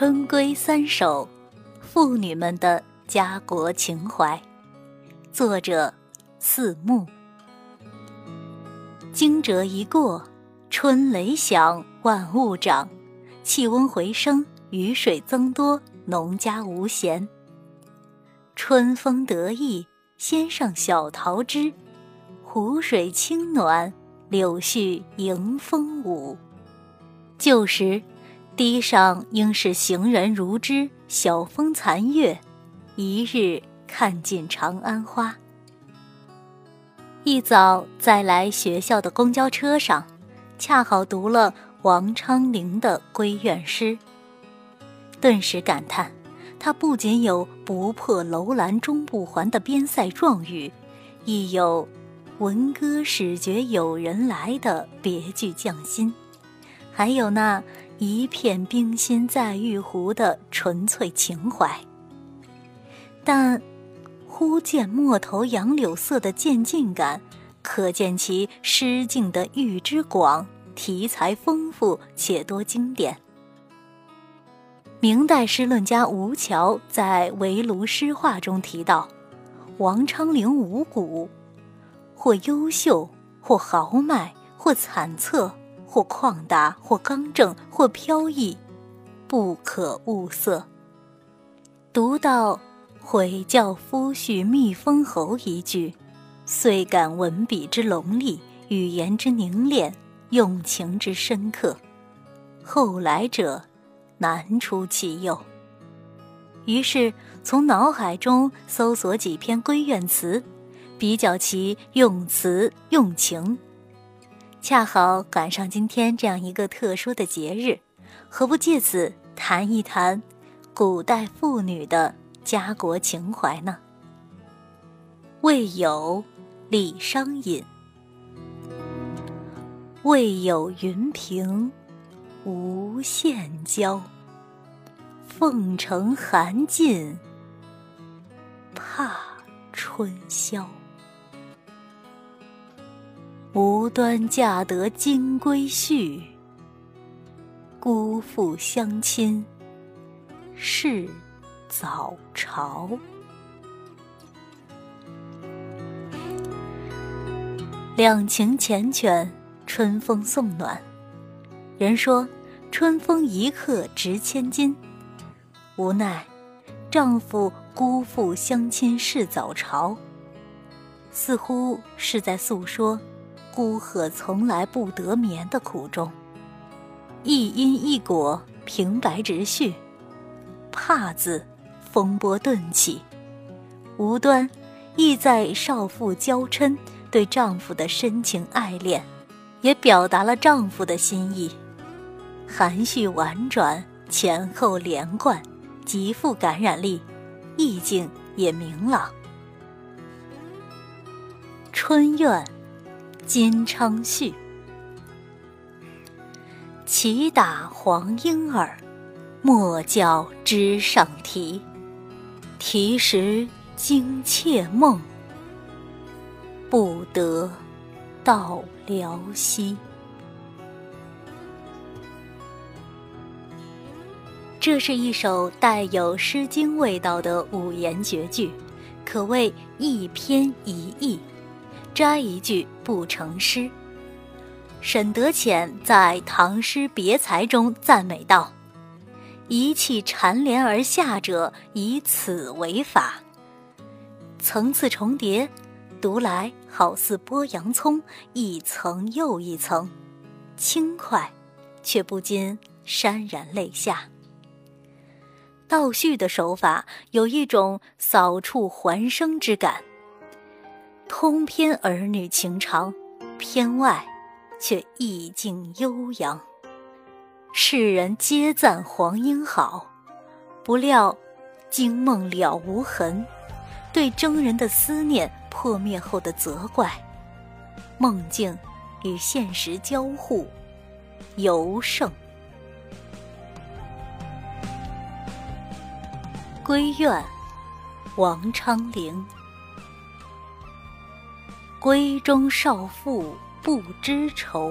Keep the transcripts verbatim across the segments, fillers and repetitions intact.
春闺三首，妇女们的家国情怀，作者四木。惊蛰一过，春雷响，万物长，气温回升，雨水增多，农家无闲。春风得意，先上小桃枝，湖水清暖，柳絮迎风舞。旧时堤上应是行人如织，晓风残月，一日看尽长安花。一早在来学校的公交车上，恰好读了王昌龄的《闺怨》诗，顿时感叹，他不仅有不破楼兰终不还的边塞壮语，亦有闻歌始觉有人来的别具匠心，还有那一片冰心在玉壶的纯粹情怀。但忽见陌头杨柳色的渐进感，可见其诗境的域之广，题材丰富且多经典。明代诗论家吴桥在《围炉诗话》中提到，王昌龄五谷，或优秀，或豪迈，或惨恻，或旷达，或刚正，或飘逸，不可物色。读到悔教夫婿觅封侯一句，遂感文笔之浓丽，语言之凝练，用情之深刻，后来者难出其右。于是从脑海中搜索几篇闺怨词，比较其用词用情。恰好赶上今天这样一个特殊的节日，何不借此谈一谈古代妇女的家国情怀呢？未有，李商隐。未有云平无限娇，凤城寒尽怕春宵。无端嫁得金龟婿，辜负乡亲是早朝。两情缱绻，春风送暖。人说春风一刻值千金，无奈丈夫辜负乡亲是早朝，似乎是在诉说孤鹤从来不得眠的苦衷。一因一果，平白直叙，怕字风波顿起，无端意在少妇娇嗔对丈夫的深情爱恋，也表达了丈夫的心意，含蓄婉转，前后连贯，极富感染力，意境也明朗。春怨，金昌绪。齐打黄莺儿，莫教枝上啼。啼时惊妾梦，不得到辽西。这是一首带有《诗经》味道的五言绝句，可谓一篇一意，摘一句不成诗。沈德潜在《唐诗别裁》中赞美道：一气缠连而下者，以此为法。层次重叠，读来好似剥洋葱，一层又一层，轻快却不禁潸然泪下。倒叙的手法有一种扫处还声之感，通篇儿女情长，篇外却意境悠扬。世人皆赞黄莺好，不料惊梦了无痕，对征人的思念破灭后的责怪，梦境与现实交互，尤胜。闺怨，王昌龄。闺中少妇不知愁，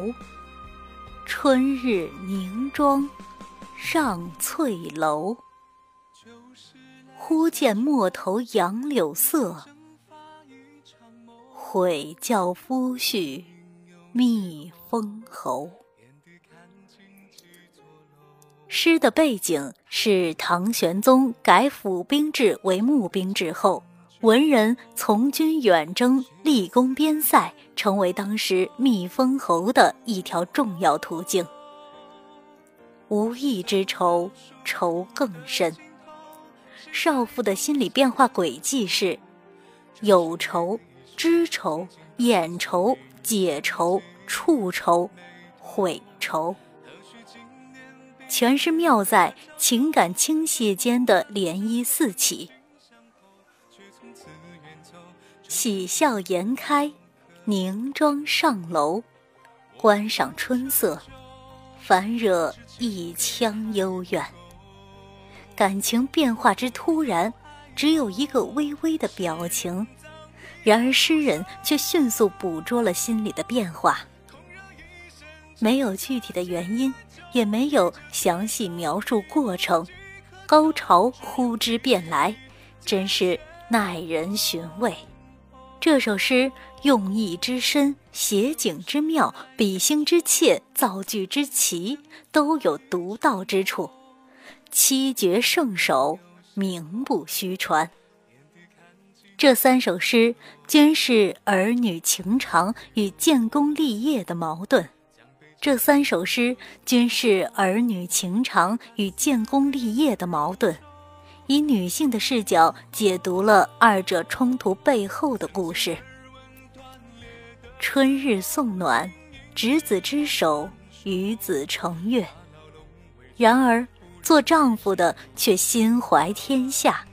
春日凝妆上翠楼。忽见陌头杨柳色，悔教夫婿觅封侯。诗的背景是唐玄宗改府兵制为募兵制后，文人从军远征，立功边塞，成为当时觅封侯的一条重要途径。无义之仇，仇更深。少妇的心理变化轨迹是有仇、知仇、眼仇、解仇、触仇、悔仇，全是妙在情感倾泻间的涟漪四起。喜笑颜开，凝妆上楼，观赏春色，烦惹一腔幽怨。感情变化之突然，只有一个微微的表情，然而诗人却迅速捕捉了心理的变化。没有具体的原因，也没有详细描述过程，高潮呼之便来，真是耐人寻味。这首诗用意之深，写景之妙，比兴之切，造句之奇，都有独到之处，七绝圣手，名不虚传。这三首诗均是儿女情长与建功立业的矛盾。这三首诗均是儿女情长与建功立业的矛盾。以女性的视角解读了二者冲突背后的故事。春日送暖，执子之手，与子成悦。然而做丈夫的却心怀天下，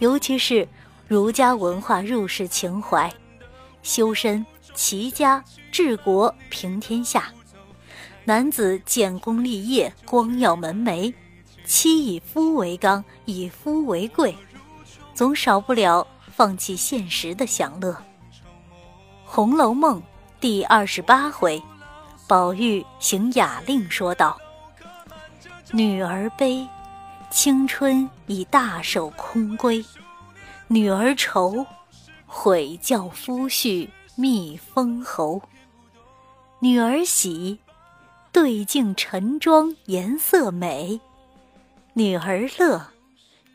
尤其是儒家文化入世情怀，修身齐家治国平天下，男子建功立业，光耀门楣，妻以夫为纲，以夫为贵，总少不了放弃现实的享乐。《红楼梦》第二十八回，宝玉行雅令说道：女儿悲，青春已大守空闺；女儿愁，悔教夫婿觅封侯；女儿喜，对镜晨妆颜色美；女儿乐，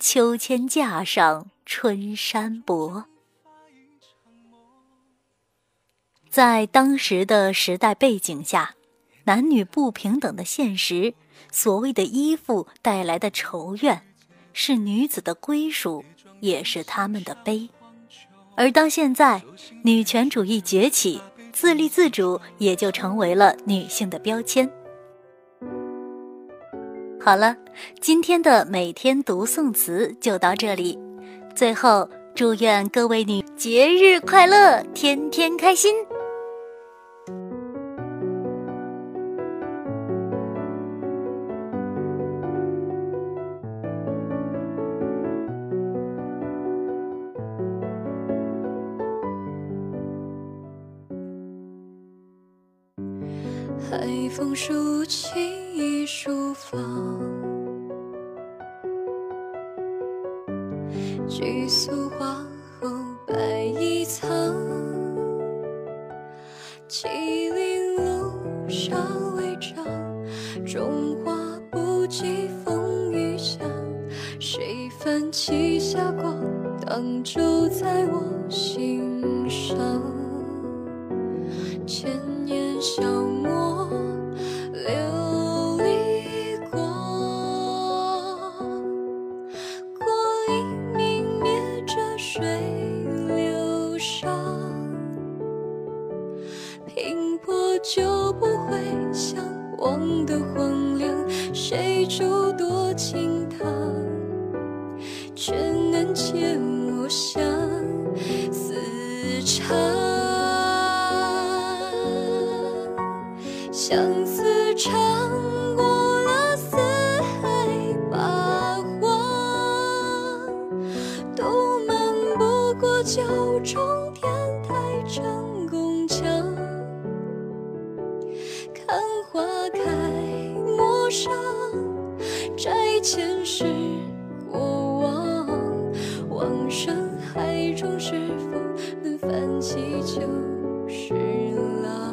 秋千架上春衫薄。在当时的时代背景下，男女不平等的现实，所谓的依附带来的仇怨，是女子的归属，也是她们的悲。而到现在，女权主义崛起，自立自主也就成为了女性的标签。好了，今天的每天读宋词就到这里。最后，祝愿各位女节日快乐，天天开心。海风舒起书房，菊素花后白衣藏，麒麟路纱未张，中华不及风雨响，谁泛起霞光，荡舟在我心上。千年消磨流离过，过一明灭这水流觞，拼搏就不会向往的荒凉，谁主多情堂，却能见我想思长。相思唱过了四海八荒，都漫不过九重天台成宫墙。看花开陌上，这一前世过往，往生海中是否能泛起就是浪？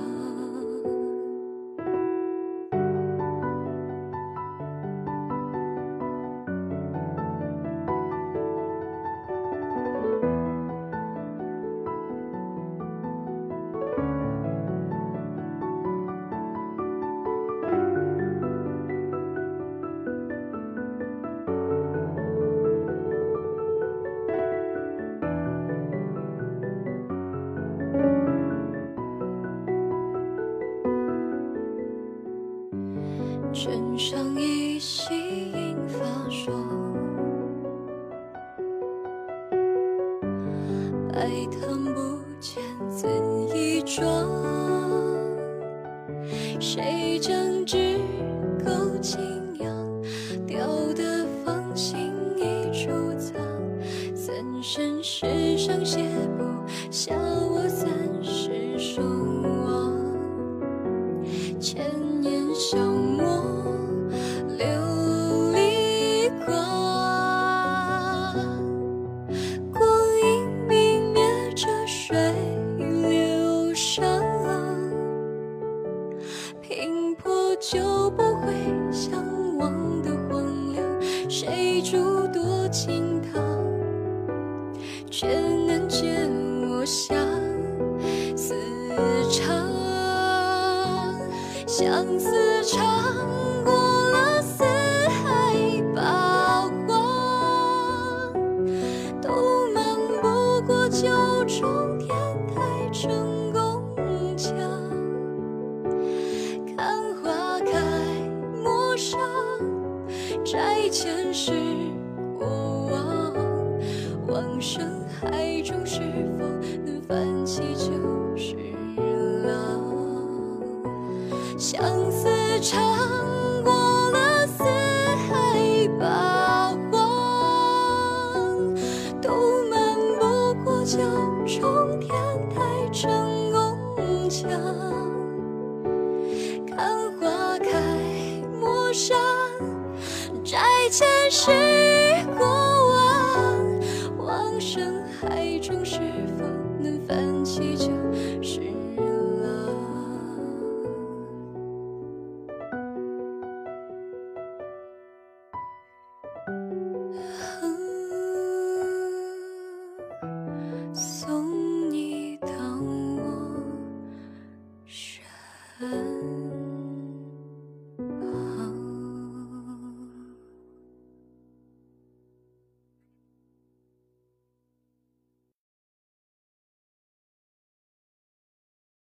枕上一夕映发霜，白汤不见怎一妆？谁将纸钩轻扬，雕得芳心已出藏。三生石上写不下我三世守望，千年消磨。就不会向往的荒凉，谁煮多清汤，却难见我相思长。相思长过了四海八荒，都漫不过九重天台成宫墙。摘前世过往，往生海中是否能泛起就是浪？相思长过了四海八荒，都漫不过九重天台成宫墙。看花开陌上，摘前世过往，往生海中是否能泛起就是浪？送你当我身。